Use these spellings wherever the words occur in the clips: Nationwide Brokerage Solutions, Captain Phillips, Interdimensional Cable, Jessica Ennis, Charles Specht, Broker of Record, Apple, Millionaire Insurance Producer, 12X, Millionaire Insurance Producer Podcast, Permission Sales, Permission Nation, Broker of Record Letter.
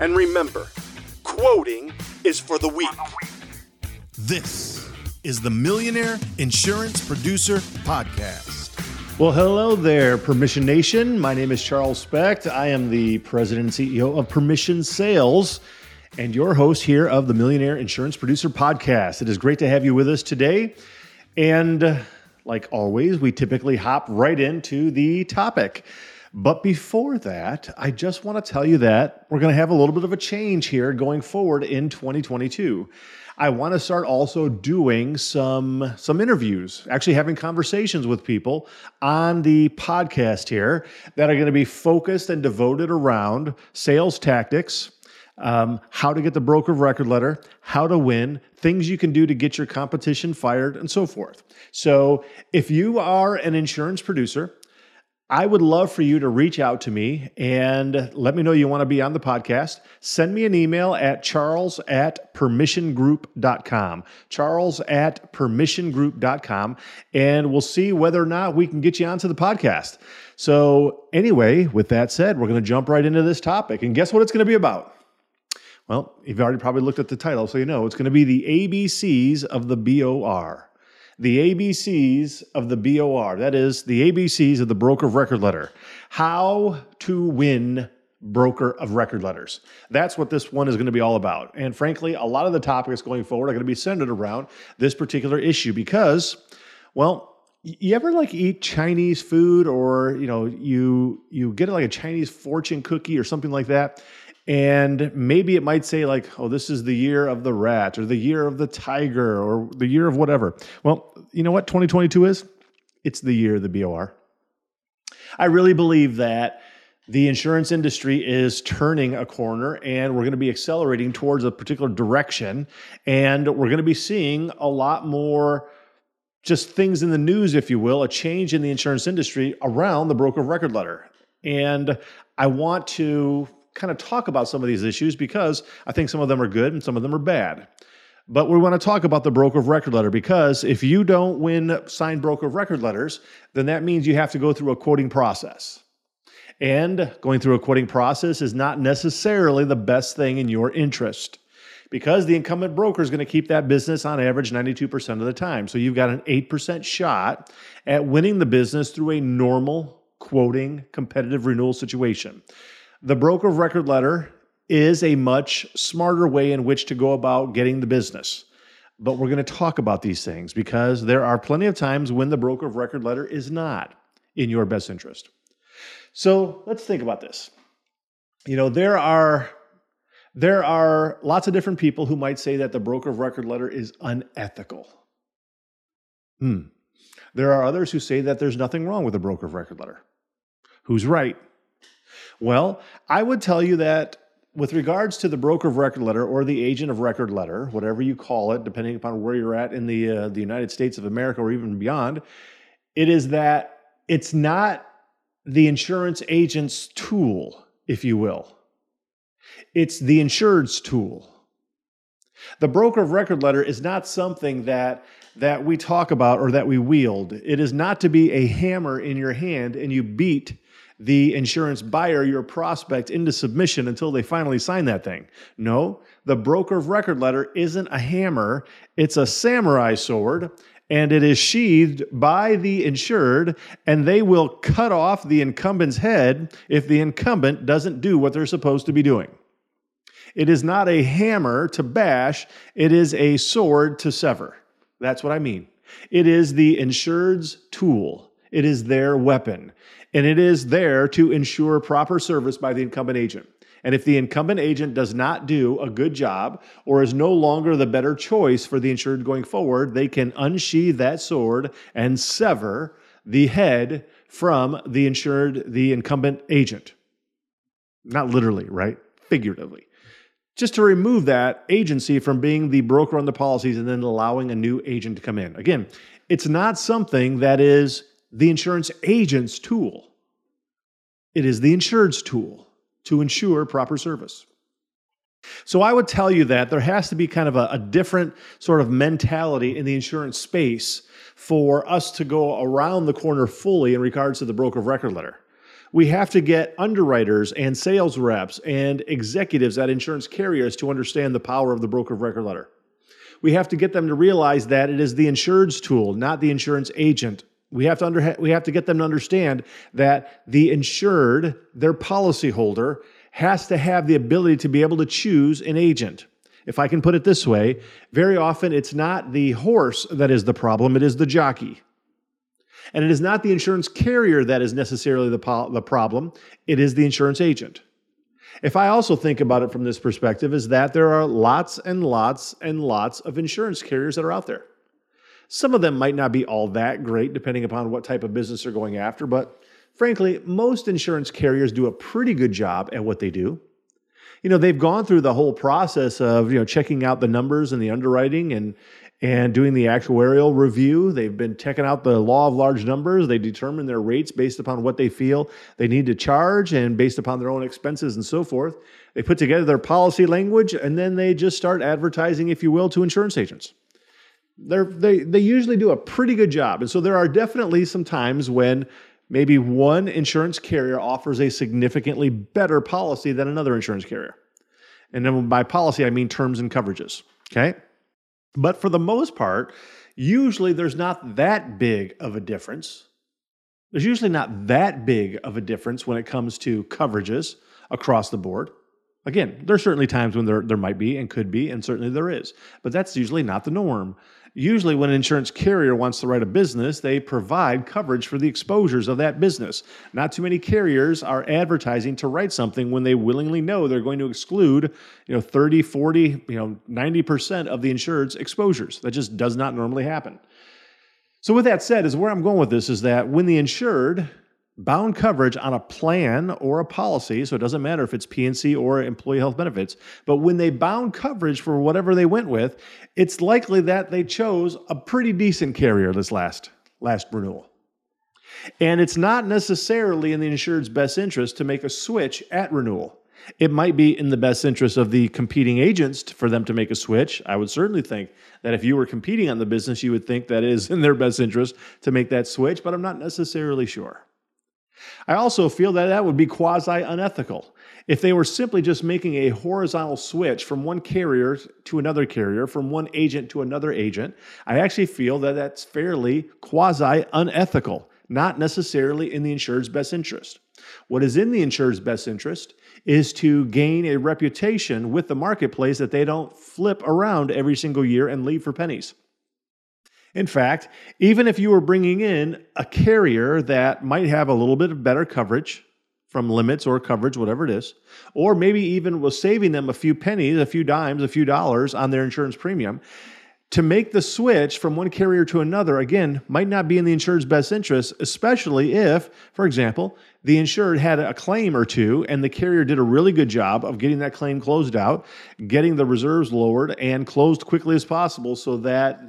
and remember, quoting is for the weak. This is the Millionaire Insurance Producer Podcast. Well, hello there, Permission Nation. My name is Charles Specht. I am the president and CEO of Permission Sales and your host here of the Millionaire Insurance Producer Podcast. It is great to have you with us today. And like always, we typically hop right into the topic. But before that, I just want to tell you that we're going to have a little bit of a change here going forward in 2022. I want to start also doing some interviews, actually having conversations with people on the podcast here that are going to be focused and devoted around sales tactics, how to get the broker of record letter, how to win, things you can do to get your competition fired, and so forth. So if you are an insurance producer, I would love for you to reach out to me and let me know you want to be on the podcast. Send me an email at charles@permissiongroup.com, charles@permissiongroup.com, and we'll see whether or not we can get you onto the podcast. So anyway, with that said, we're going to jump right into this topic. And guess what it's going to be about? Well, you've already probably looked at the title, so you know it's going to be the ABCs of the BOR. The ABCs of the BOR, that is the ABCs of the broker of record letter. How to win broker of record letters. That's what this one is going to be all about. And frankly, a lot of the topics going forward are going to be centered around this particular issue because, well, you ever like eat Chinese food or, you know, you get like a Chinese fortune cookie or something like that. And maybe it might say like, oh, this is the year of the rat or the year of the tiger or the year of whatever. Well, you know what 2022 is? It's the year of the BOR. I really believe that the insurance industry is turning a corner and we're going to be accelerating towards a particular direction. And we're going to be seeing a lot more just things in the news, if you will, a change in the insurance industry around the broker of record letter. And I want to kind of talk about some of these issues because I think some of them are good and some of them are bad. But we want to talk about the broker of record letter because if you don't win signed broker of record letters, then that means you have to go through a quoting process. And going through a quoting process is not necessarily the best thing in your interest because the incumbent broker is going to keep that business on average 92% of the time. So you've got an 8% shot at winning the business through a normal quoting competitive renewal situation. The broker of record letter is a much smarter way in which to go about getting the business. But we're going to talk about these things because there are plenty of times when the broker of record letter is not in your best interest. So let's think about this. You know, there are lots of different people who might say that the broker of record letter is unethical. There are others who say that there's nothing wrong with the broker of record letter. Who's right? Well, I would tell you that with regards to the broker of record letter or the agent of record letter, whatever you call it, depending upon where you're at in the United States of America or even beyond, it is that it's not the insurance agent's tool, if you will. It's the insured's tool. The broker of record letter is not something that we talk about or that we wield. It is not to be a hammer in your hand and you beat the insurance buyer, your prospect, into submission until they finally sign that thing. No, the broker of record letter isn't a hammer. It's a samurai sword, and it is sheathed by the insured, and they will cut off the incumbent's head if the incumbent doesn't do what they're supposed to be doing. It is not a hammer to bash. It is a sword to sever. That's what I mean. It is the insured's tool. It is their weapon, and it is there to ensure proper service by the incumbent agent. And if the incumbent agent does not do a good job or is no longer the better choice for the insured going forward, they can unsheathe that sword and sever the head from the incumbent agent. Not literally, right? Figuratively. Just to remove that agency from being the broker on the policies and then allowing a new agent to come in. Again, it's not something that is the insurance agent's tool. It is the insured's tool to ensure proper service. So I would tell you that there has to be kind of a different sort of mentality in the insurance space for us to go around the corner fully in regards to the broker of record letter. We have to get underwriters and sales reps and executives at insurance carriers to understand the power of the broker of record letter. We have to get them to realize that it is the insured's tool, not the insurance agent. We have to get them to understand that the insured, their policyholder, has to have the ability to be able to choose an agent. If I can put it this way, very often it's not the horse that is the problem, it is the jockey. And it is not the insurance carrier that is necessarily the problem, it is the insurance agent. If I also think about it from this perspective, is that there are lots and lots and lots of insurance carriers that are out there. Some of them might not be all that great, depending upon what type of business they're going after, but frankly, most insurance carriers do a pretty good job at what they do. You know, they've gone through the whole process of, checking out the numbers and the underwriting and doing the actuarial review. They've been checking out the law of large numbers. They determine their rates based upon what they feel they need to charge and based upon their own expenses and so forth. They put together their policy language, and then they just start advertising, if you will, to insurance agents. They usually do a pretty good job. And so there are definitely some times when maybe one insurance carrier offers a significantly better policy than another insurance carrier. And then by policy, I mean terms and coverages, okay? But for the most part, usually there's not that big of a difference. There's usually not that big of a difference when it comes to coverages across the board. Again, there are certainly times when there might be and could be, and certainly there is. But that's usually not the norm. Usually when an insurance carrier wants to write a business, they provide coverage for the exposures of that business. Not too many carriers are advertising to write something when they willingly know they're going to exclude 30, 40, 90% of the insured's exposures. That just does not normally happen. So with that said, is where I'm going with this is that when the insured bound coverage on a plan or a policy, so it doesn't matter if it's P&C or employee health benefits, but when they bound coverage for whatever they went with, it's likely that they chose a pretty decent carrier this last renewal. And it's not necessarily in the insured's best interest to make a switch at renewal. It might be in the best interest of the competing agents for them to make a switch. I would certainly think that if you were competing on the business, you would think that it is in their best interest to make that switch, but I'm not necessarily sure. I also feel that would be quasi-unethical. If they were simply just making a horizontal switch from one carrier to another carrier, from one agent to another agent, I actually feel that that's fairly quasi-unethical, not necessarily in the insured's best interest. What is in the insured's best interest is to gain a reputation with the marketplace that they don't flip around every single year and leave for pennies. In fact, even if you were bringing in a carrier that might have a little bit of better coverage from limits or coverage, whatever it is, or maybe even was saving them a few pennies, a few dimes, a few dollars on their insurance premium, to make the switch from one carrier to another, again, might not be in the insured's best interest, especially if, for example, the insured had a claim or two and the carrier did a really good job of getting that claim closed out, getting the reserves lowered and closed quickly as possible so that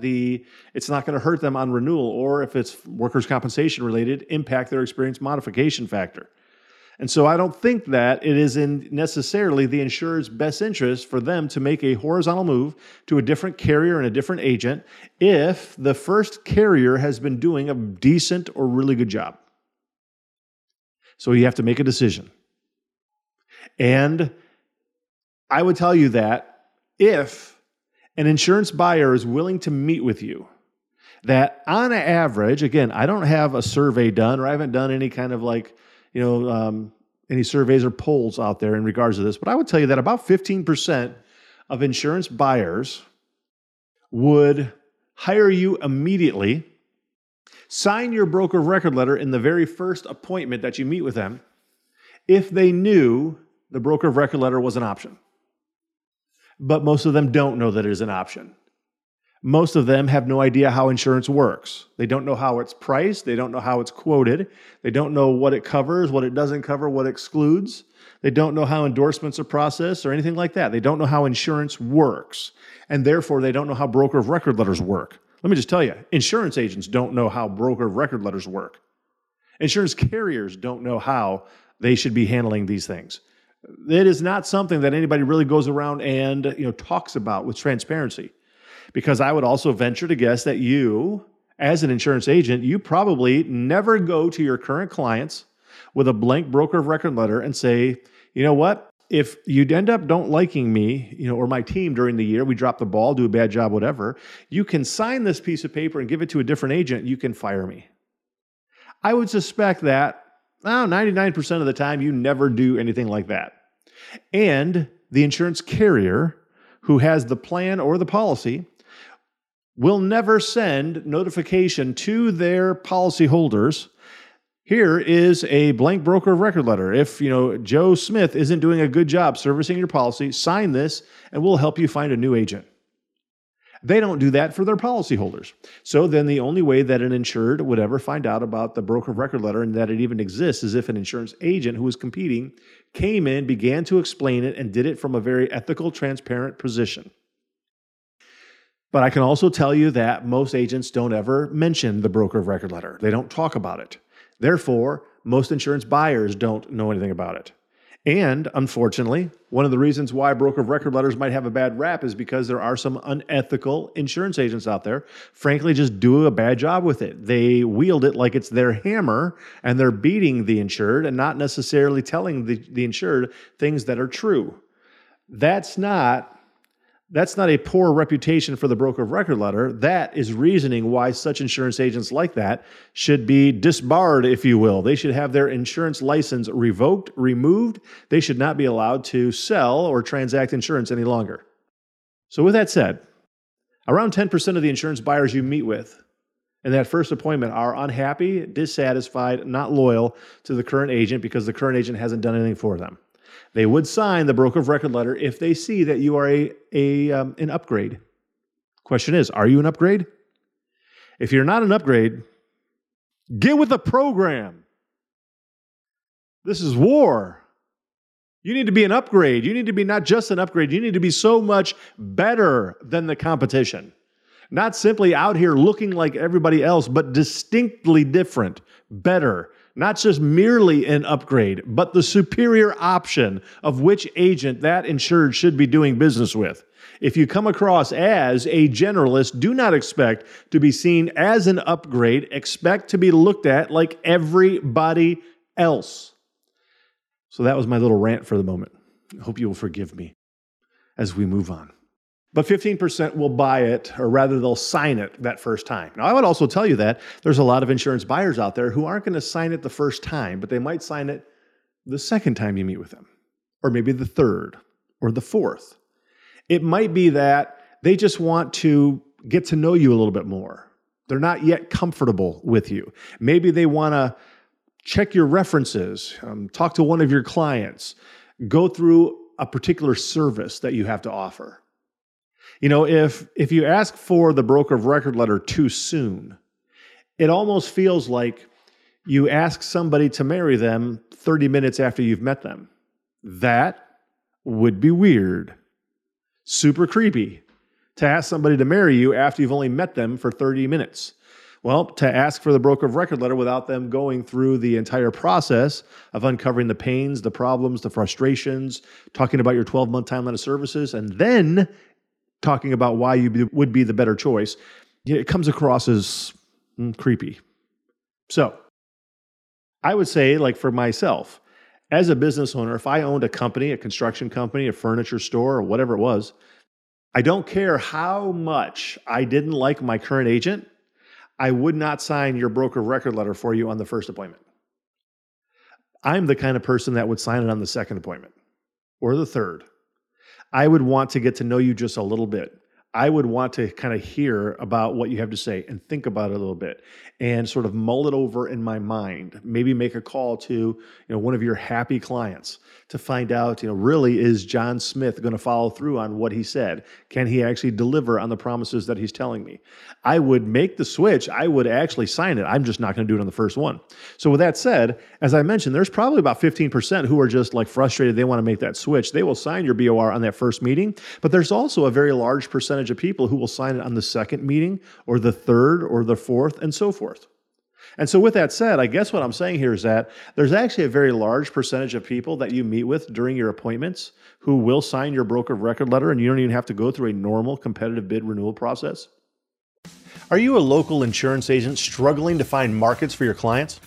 it's not going to hurt them on renewal, or if it's workers' compensation related, impact their experience modification factor. And so I don't think that it is in necessarily the insurer's best interest for them to make a horizontal move to a different carrier and a different agent if the first carrier has been doing a decent or really good job. So you have to make a decision. And I would tell you that if an insurance buyer is willing to meet with you, that on average, again, I don't have a survey done, or I haven't done any kind of any surveys or polls out there in regards to this, but I would tell you that about 15% of insurance buyers would hire you immediately, sign your broker of record letter in the very first appointment that you meet with them if they knew the broker of record letter was an option. But most of them don't know that it is an option. Most of them have no idea how insurance works. They don't know how it's priced. They don't know how it's quoted. They don't know what it covers, what it doesn't cover, what it excludes. They don't know how endorsements are processed or anything like that. They don't know how insurance works. And therefore, they don't know how broker of record letters work. Let me just tell you, insurance agents don't know how broker of record letters work. Insurance carriers don't know how they should be handling these things. It is not something that anybody really goes around and talks about with transparency. Because I would also venture to guess that you, as an insurance agent, you probably never go to your current clients with a blank broker of record letter and say, you know what, if you end up don't liking me, or my team during the year, we drop the ball, do a bad job, whatever, you can sign this piece of paper and give it to a different agent, you can fire me. I would suspect that 99% of the time, you never do anything like that. And the insurance carrier who has the plan or the policy will never send notification to their policyholders. Here is a blank broker of record letter. If, Joe Smith isn't doing a good job servicing your policy, sign this and we'll help you find a new agent. They don't do that for their policyholders. So then the only way that an insured would ever find out about the broker of record letter and that it even exists is if an insurance agent who was competing came in, began to explain it, and did it from a very ethical, transparent position. But I can also tell you that most agents don't ever mention the broker of record letter. They don't talk about it. Therefore, most insurance buyers don't know anything about it. And unfortunately, one of the reasons why broker of record letters might have a bad rap is because there are some unethical insurance agents out there, frankly, just do a bad job with it. They wield it like it's their hammer and they're beating the insured and not necessarily telling the insured things that are true. That's not a poor reputation for the broker of record letter. That is reasoning why such insurance agents like that should be disbarred, if you will. They should have their insurance license revoked, removed. They should not be allowed to sell or transact insurance any longer. So with that said, around 10% of the insurance buyers you meet with in that first appointment are unhappy, dissatisfied, not loyal to the current agent because the current agent hasn't done anything for them. They would sign the broker of record letter if they see that you are an upgrade. Question is, are you an upgrade? If you're not an upgrade, get with the program. This is war. You need to be an upgrade. You need to be not just an upgrade. You need to be so much better than the competition. Not simply out here looking like everybody else, but distinctly different, better. Not just merely an upgrade, but the superior option of which agent that insured should be doing business with. If you come across as a generalist, do not expect to be seen as an upgrade. Expect to be looked at like everybody else. So that was my little rant for the moment. I hope you will forgive me as we move on. But 15% will buy it, or rather they'll sign it that first time. Now, I would also tell you that there's a lot of insurance buyers out there who aren't going to sign it the first time, but they might sign it the second time you meet with them, or maybe the third or the fourth. It might be that they just want to get to know you a little bit more. They're not yet comfortable with you. Maybe they want to check your references, talk to one of your clients, go through a particular service that you have to offer. If you ask for the broker of record letter too soon, it almost feels like you ask somebody to marry them 30 minutes after you've met them. That would be weird. Super creepy to ask somebody to marry you after you've only met them for 30 minutes. Well, to ask for the broker of record letter without them going through the entire process of uncovering the pains, the problems, the frustrations, talking about your 12-month timeline of services, and then talking about why you would be the better choice, it comes across as creepy. So I would say, like for myself, as a business owner, if I owned a company, a construction company, a furniture store, or whatever it was, I don't care how much I didn't like my current agent, I would not sign your broker record letter for you on the first appointment. I'm the kind of person that would sign it on the second appointment or the third. I would want to get to know you just a little bit. I would want to kind of hear about what you have to say and think about it a little bit and sort of mull it over in my mind. Maybe make a call to, one of your happy clients to find out, really, is John Smith going to follow through on what he said? Can he actually deliver on the promises that he's telling me? I would make the switch. I would actually sign it. I'm just not going to do it on the first one. So with that said, as I mentioned, there's probably about 15% who are just like frustrated. They want to make that switch. They will sign your BOR on that first meeting, but there's also a very large percentage of people who will sign it on the second meeting or the third or the fourth and so forth. And so with that said, I guess what I'm saying here is that there's actually a very large percentage of people that you meet with during your appointments who will sign your broker of record letter, and you don't even have to go through a normal competitive bid renewal process. Are you a local insurance agent struggling to find markets for your clients?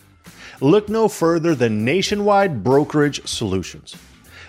Look no further than Nationwide Brokerage Solutions.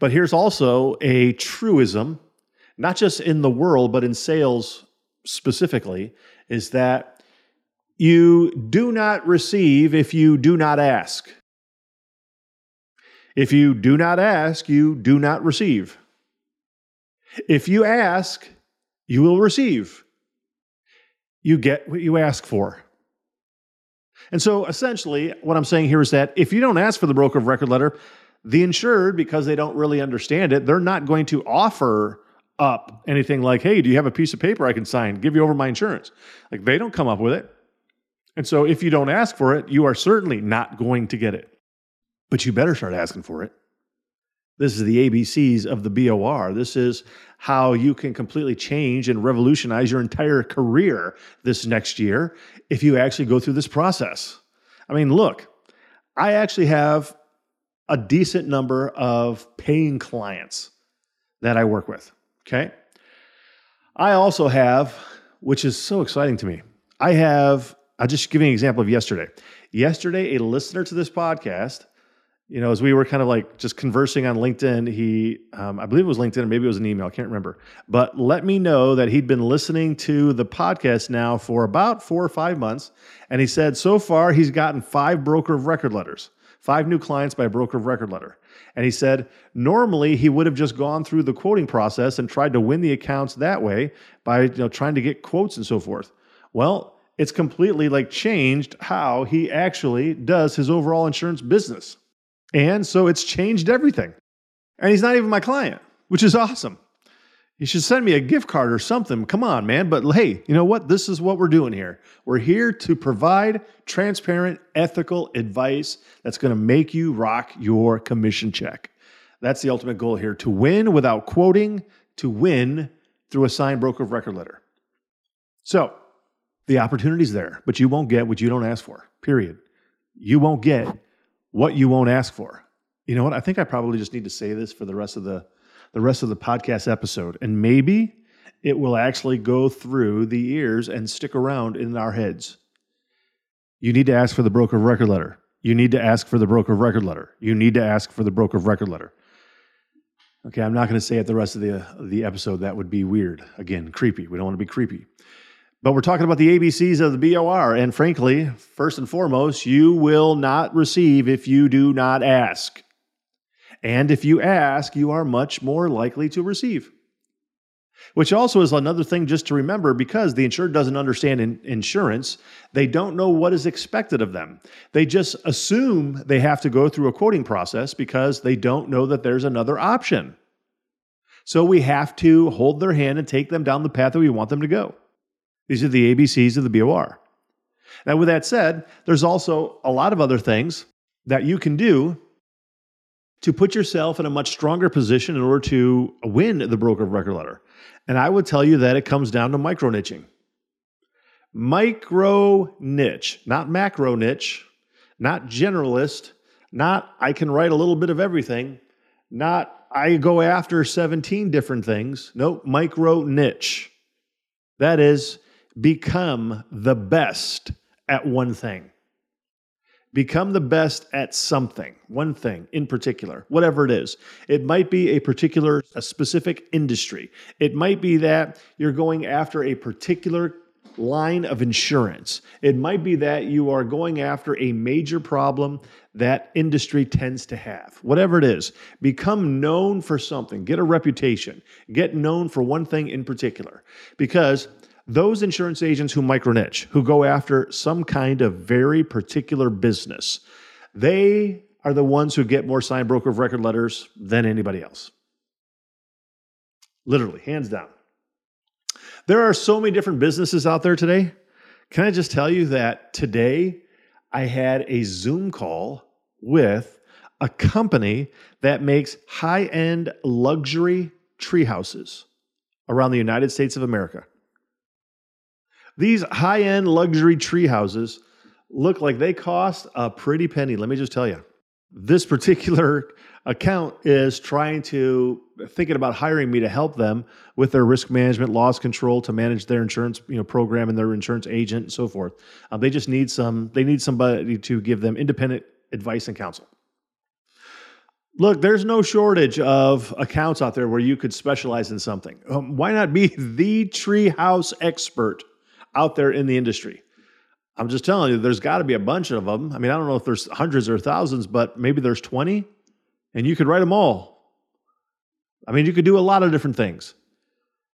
But here's also a truism, not just in the world, but in sales specifically, is that you do not receive if you do not ask. If you do not ask, you do not receive. If you ask, you will receive. You get what you ask for. And so essentially what I'm saying here is that if you don't ask for the broker of record letter, the insured, because they don't really understand it, they're not going to offer up anything like, hey, do you have a piece of paper I can sign? Give you over my insurance. Like, they don't come up with it. And so if you don't ask for it, you are certainly not going to get it. But you better start asking for it. This is the ABCs of the BOR. This is how you can completely change and revolutionize your entire career this next year if you actually go through this process. I mean, look, I actually have a decent number of paying clients that I work with, okay? I also have, which is so exciting to me, I'll just give you an example of yesterday. Yesterday, a listener to this podcast, as we were kind of like just conversing on LinkedIn, he, I believe it was LinkedIn, or maybe it was an email, I can't remember, but let me know that he'd been listening to the podcast now for about 4 or 5 months, and he said so far he's gotten 5 broker of record letters. 5 new clients by broker of record letter. And he said, normally he would have just gone through the quoting process and tried to win the accounts that way by trying to get quotes and so forth. Well, it's completely like changed how he actually does his overall insurance business. And so it's changed everything. And he's not even my client, which is awesome. You should send me a gift card or something. Come on, man. But hey, you know what? This is what we're doing here. We're here to provide transparent, ethical advice that's going to make you rock your commission check. That's the ultimate goal here, to win without quoting, to win through a signed broker of record letter. So the opportunity's there, but you won't get what you don't ask for, period. You won't get what you won't ask for. You know what? I think I probably just need to say this for the rest of the podcast episode, and maybe it will actually go through the ears and stick around in our heads. You need to ask for the broker of record letter. You need to ask for the broker of record letter. You need to ask for the broker of record letter. Okay, I'm not going to say it the rest of the episode. That would be weird. Again, creepy. We don't want to be creepy. But we're talking about the ABCs of the BOR, and frankly, first and foremost, you will not receive if you do not ask. And if you ask, you are much more likely to receive, which also is another thing just to remember, because the insured doesn't understand insurance. They don't know what is expected of them. They just assume they have to go through a quoting process because they don't know that there's another option. So we have to hold their hand and take them down the path that we want them to go. These are the ABCs of the BOR. Now, with that said, there's also a lot of other things that you can do to put yourself in a much stronger position in order to win the broker of record letter. And I would tell you that it comes down to micro niching. Micro niche, not macro niche, not generalist, not I can write a little bit of everything, Not, I go after 17 different things. Nope, micro niche. That is, become the best at one thing. Become the best at something, one thing in particular, whatever it is. It might be a specific industry. It might be that you're going after a particular line of insurance. It might be that you are going after a major problem that industry tends to have. Whatever it is, become known for something. Get a reputation. Get known for one thing in particular. Because those insurance agents who micro-niche, who go after some kind of very particular business, they are the ones who get more signed broker of record letters than anybody else. Literally, hands down. There are so many different businesses out there today. Can I just tell you that today I had a Zoom call with a company that makes high-end luxury tree houses around the United States of America. These high-end luxury tree houses look like they cost a pretty penny. Let me just tell you, this particular account is thinking about hiring me to help them with their risk management, loss control, to manage their insurance, program and their insurance agent and so forth. They just need somebody to give them independent advice and counsel. Look, there's no shortage of accounts out there where you could specialize in something. Why not be the tree house expert out there in the industry? I'm just telling you, there's got to be a bunch of them. I mean, I don't know if there's hundreds or thousands, but maybe there's 20, and you could write them all. I mean, you could do a lot of different things.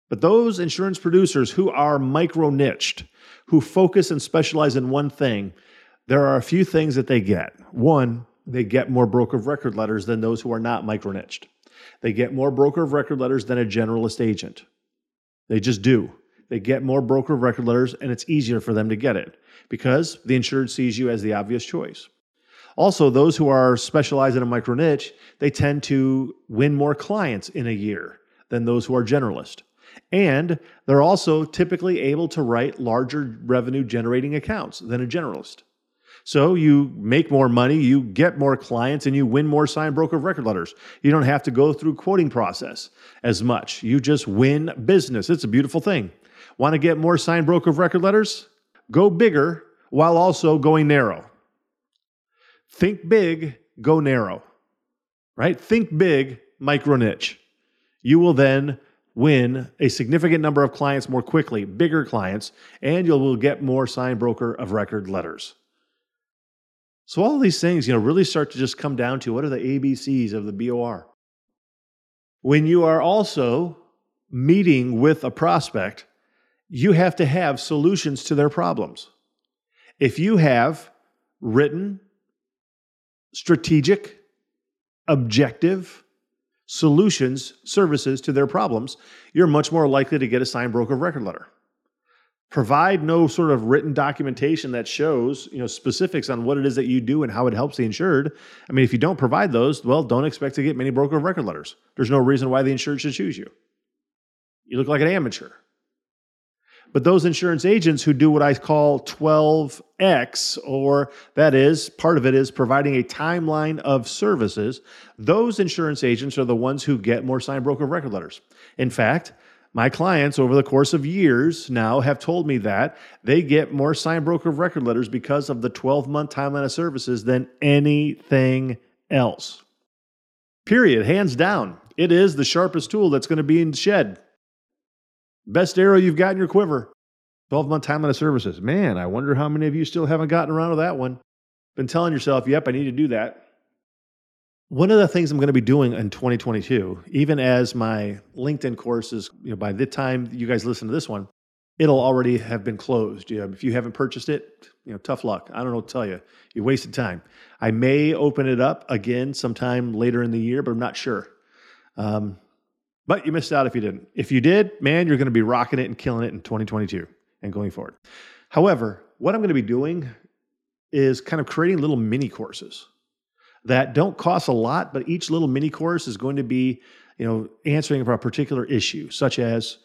But those insurance producers who are micro-niched, who focus and specialize in one thing, there are a few things that they get. One, they get more broker of record letters than those who are not micro-niched. They get more broker of record letters than a generalist agent. They just do. They get more broker of record letters, and it's easier for them to get it because the insured sees you as the obvious choice. Also, those who are specialized in a micro niche, they tend to win more clients in a year than those who are generalist. And they're also typically able to write larger revenue generating accounts than a generalist. So you make more money, you get more clients, and you win more signed broker of record letters. You don't have to go through quoting process as much. You just win business. It's a beautiful thing. Want to get more signed broker of record letters? Go bigger while also going narrow. Think big, go narrow, right? Think big, micro niche. You will then win a significant number of clients more quickly, bigger clients, and you will get more signed broker of record letters. So all of these things, really start to just come down to what are the ABCs of the BOR. When you are also meeting with a prospect, you have to have solutions to their problems. If you have written, strategic, objective solutions, services to their problems, you're much more likely to get a signed broker of record letter. Provide no sort of written documentation that shows, specifics on what it is that you do and how it helps the insured. I mean, if you don't provide those, well, don't expect to get many broker of record letters. There's no reason why the insured should choose you. You look like an amateur. But those insurance agents who do what I call 12X, or that is, part of it is providing a timeline of services, those insurance agents are the ones who get more signed broker of record letters. In fact, my clients over the course of years now have told me that they get more signed broker of record letters because of the 12-month timeline of services than anything else. Period. Hands down. It is the sharpest tool that's going to be in the shed. Best arrow you've got in your quiver. 12-month timeline of services. Man, I wonder how many of you still haven't gotten around to that one. Been telling yourself, yep, I need to do that. One of the things I'm going to be doing in 2022, even as my LinkedIn course is, by the time you guys listen to this one, it'll already have been closed. If you haven't purchased it, tough luck. I don't know what to tell you. You wasted time. I may open it up again sometime later in the year, but I'm not sure. But you missed out if you didn't. If you did, man, you're going to be rocking it and killing it in 2022 and going forward. However, what I'm going to be doing is kind of creating little mini courses that don't cost a lot, but each little mini course is going to be, answering a particular issue, such as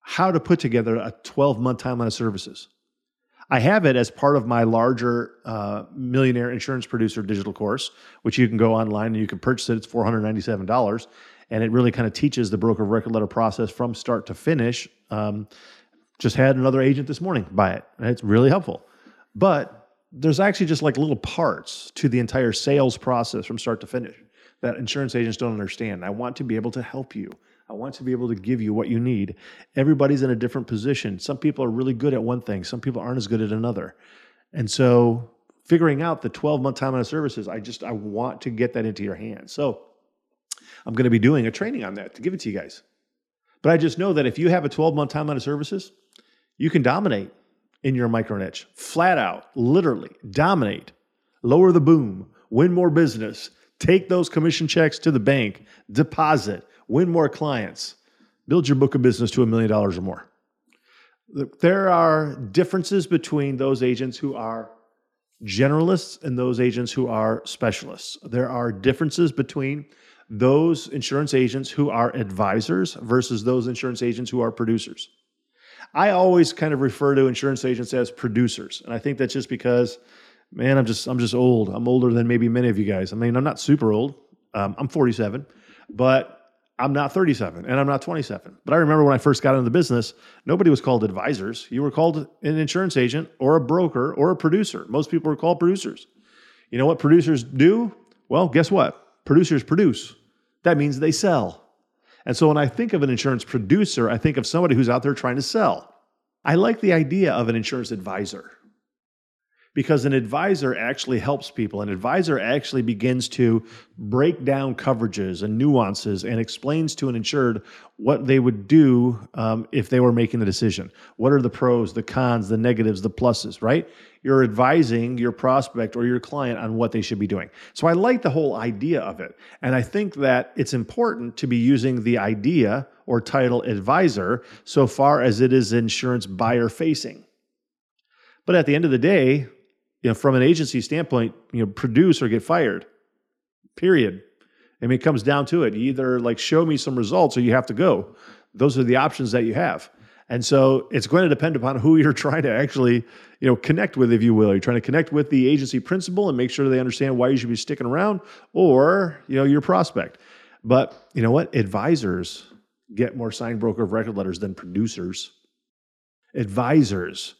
how to put together a 12-month timeline of services. I have it as part of my larger Millionaire Insurance Producer digital course, which you can go online and you can purchase it. It's $497. And it really kind of teaches the broker of record letter process from start to finish. Just had another agent this morning buy it, and it's really helpful. But there's actually just like little parts to the entire sales process from start to finish that insurance agents don't understand. I want to be able to help you. I want to be able to give you what you need. Everybody's in a different position. Some people are really good at one thing. Some people aren't as good at another. And so figuring out the 12-month time on a services, I want to get that into your hands. So I'm going to be doing a training on that to give it to you guys. But I just know that if you have a 12-month time on a services, you can dominate in your micro niche, flat out, literally dominate, lower the boom, win more business, take those commission checks to the bank, deposit, win more clients, build your book of business to $1 million or more. There are differences between those agents who are generalists and those agents who are specialists. There are differences between those insurance agents who are advisors versus those insurance agents who are producers. I always kind of refer to insurance agents as producers. And I think that's just because, man, I'm just old. I'm older than maybe many of you guys. I mean, I'm not super old. I'm 47, but I'm not 37 and I'm not 27. But I remember when I first got into the business, nobody was called advisors. You were called an insurance agent or a broker or a producer. Most people were called producers. You know what producers do? Well, guess what? Producers produce. That means they sell. And so when I think of an insurance producer, I think of somebody who's out there trying to sell. I like the idea of an insurance advisor because an advisor actually helps people. An advisor actually begins to break down coverages and nuances and explains to an insured what they would do if they were making the decision. What are the pros, the cons, the negatives, the pluses, right? You're advising your prospect or your client on what they should be doing. So I like the whole idea of it. And I think that it's important to be using the idea or title advisor so far as it is insurance buyer facing. But at the end of the day, you know, from an agency standpoint, you know, produce or get fired, period. I mean, it comes down to it. You either like show me some results or you have to go. Those are the options that you have. And so it's going to depend upon who you're trying to actually, you know, connect with, if you will. You're trying to connect with the agency principal and make sure they understand why you should be sticking around or, you know, your prospect. But you know what? Advisors get more signed broker of record letters than producers. Advisors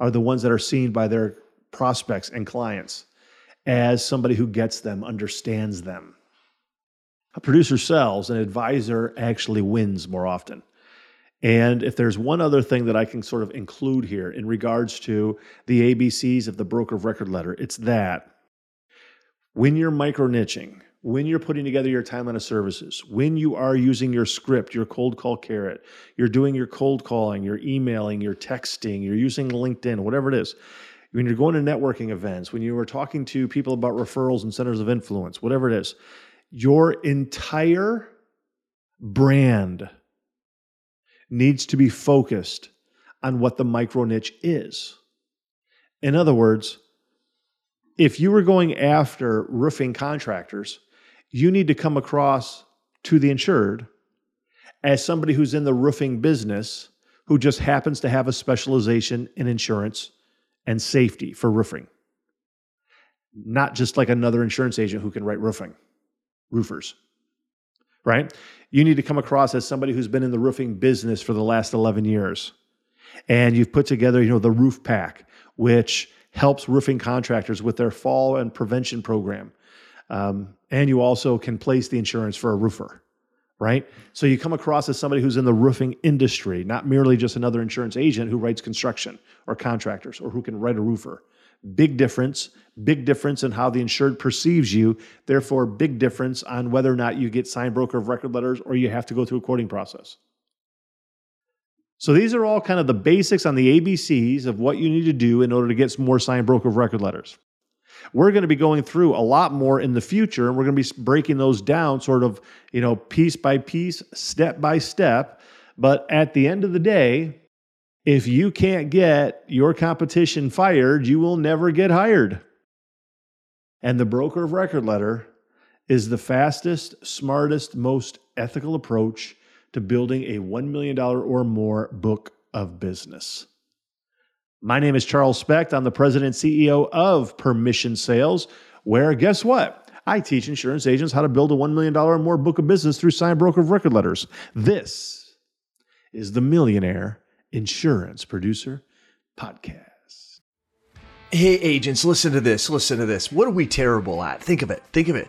are the ones that are seen by their prospects and clients as somebody who gets them, understands them. A producer sells, an advisor actually wins more often. And if there's one other thing that I can sort of include here in regards to the ABCs of the broker of record letter, it's that when you're micro-niching, when you're putting together your time on a services, when you are using your script, your cold call carrot, you're doing your cold calling, you're emailing, you're texting, you're using LinkedIn, whatever it is, when you're going to networking events, when you are talking to people about referrals and centers of influence, whatever it is, your entire brand needs to be focused on what the micro niche is. In other words, if you were going after roofing contractors, you need to come across to the insured as somebody who's in the roofing business who just happens to have a specialization in insurance and safety for roofing. Not just like another insurance agent who can write roofers, right? You need to come across as somebody who's been in the roofing business for the last 11 years. And you've put together, you know, the roof pack, which helps roofing contractors with their fall and prevention program. And you also can place the insurance for a roofer, right? So you come across as somebody who's in the roofing industry, not merely just another insurance agent who writes construction or contractors or who can write a roofer. Big difference in how the insured perceives you. Therefore, big difference on whether or not you get signed broker of record letters or you have to go through a quoting process. So these are all kind of the basics on the ABCs of what you need to do in order to get some more signed broker of record letters. We're going to be going through a lot more in the future, and we're going to be breaking those down sort of, you know, piece by piece, step by step. But at the end of the day, if you can't get your competition fired, you will never get hired. And the broker of record letter is the fastest, smartest, most ethical approach to building a $1 million or more book of business. My name is Charles Specht. I'm the president and CEO of Permission Sales, where guess what? I teach insurance agents how to build a $1 million or more book of business through signed broker of record letters. This is the Millionaire Insurance Producer Podcast. Hey, agents, listen to this. What are we terrible at? Think of it.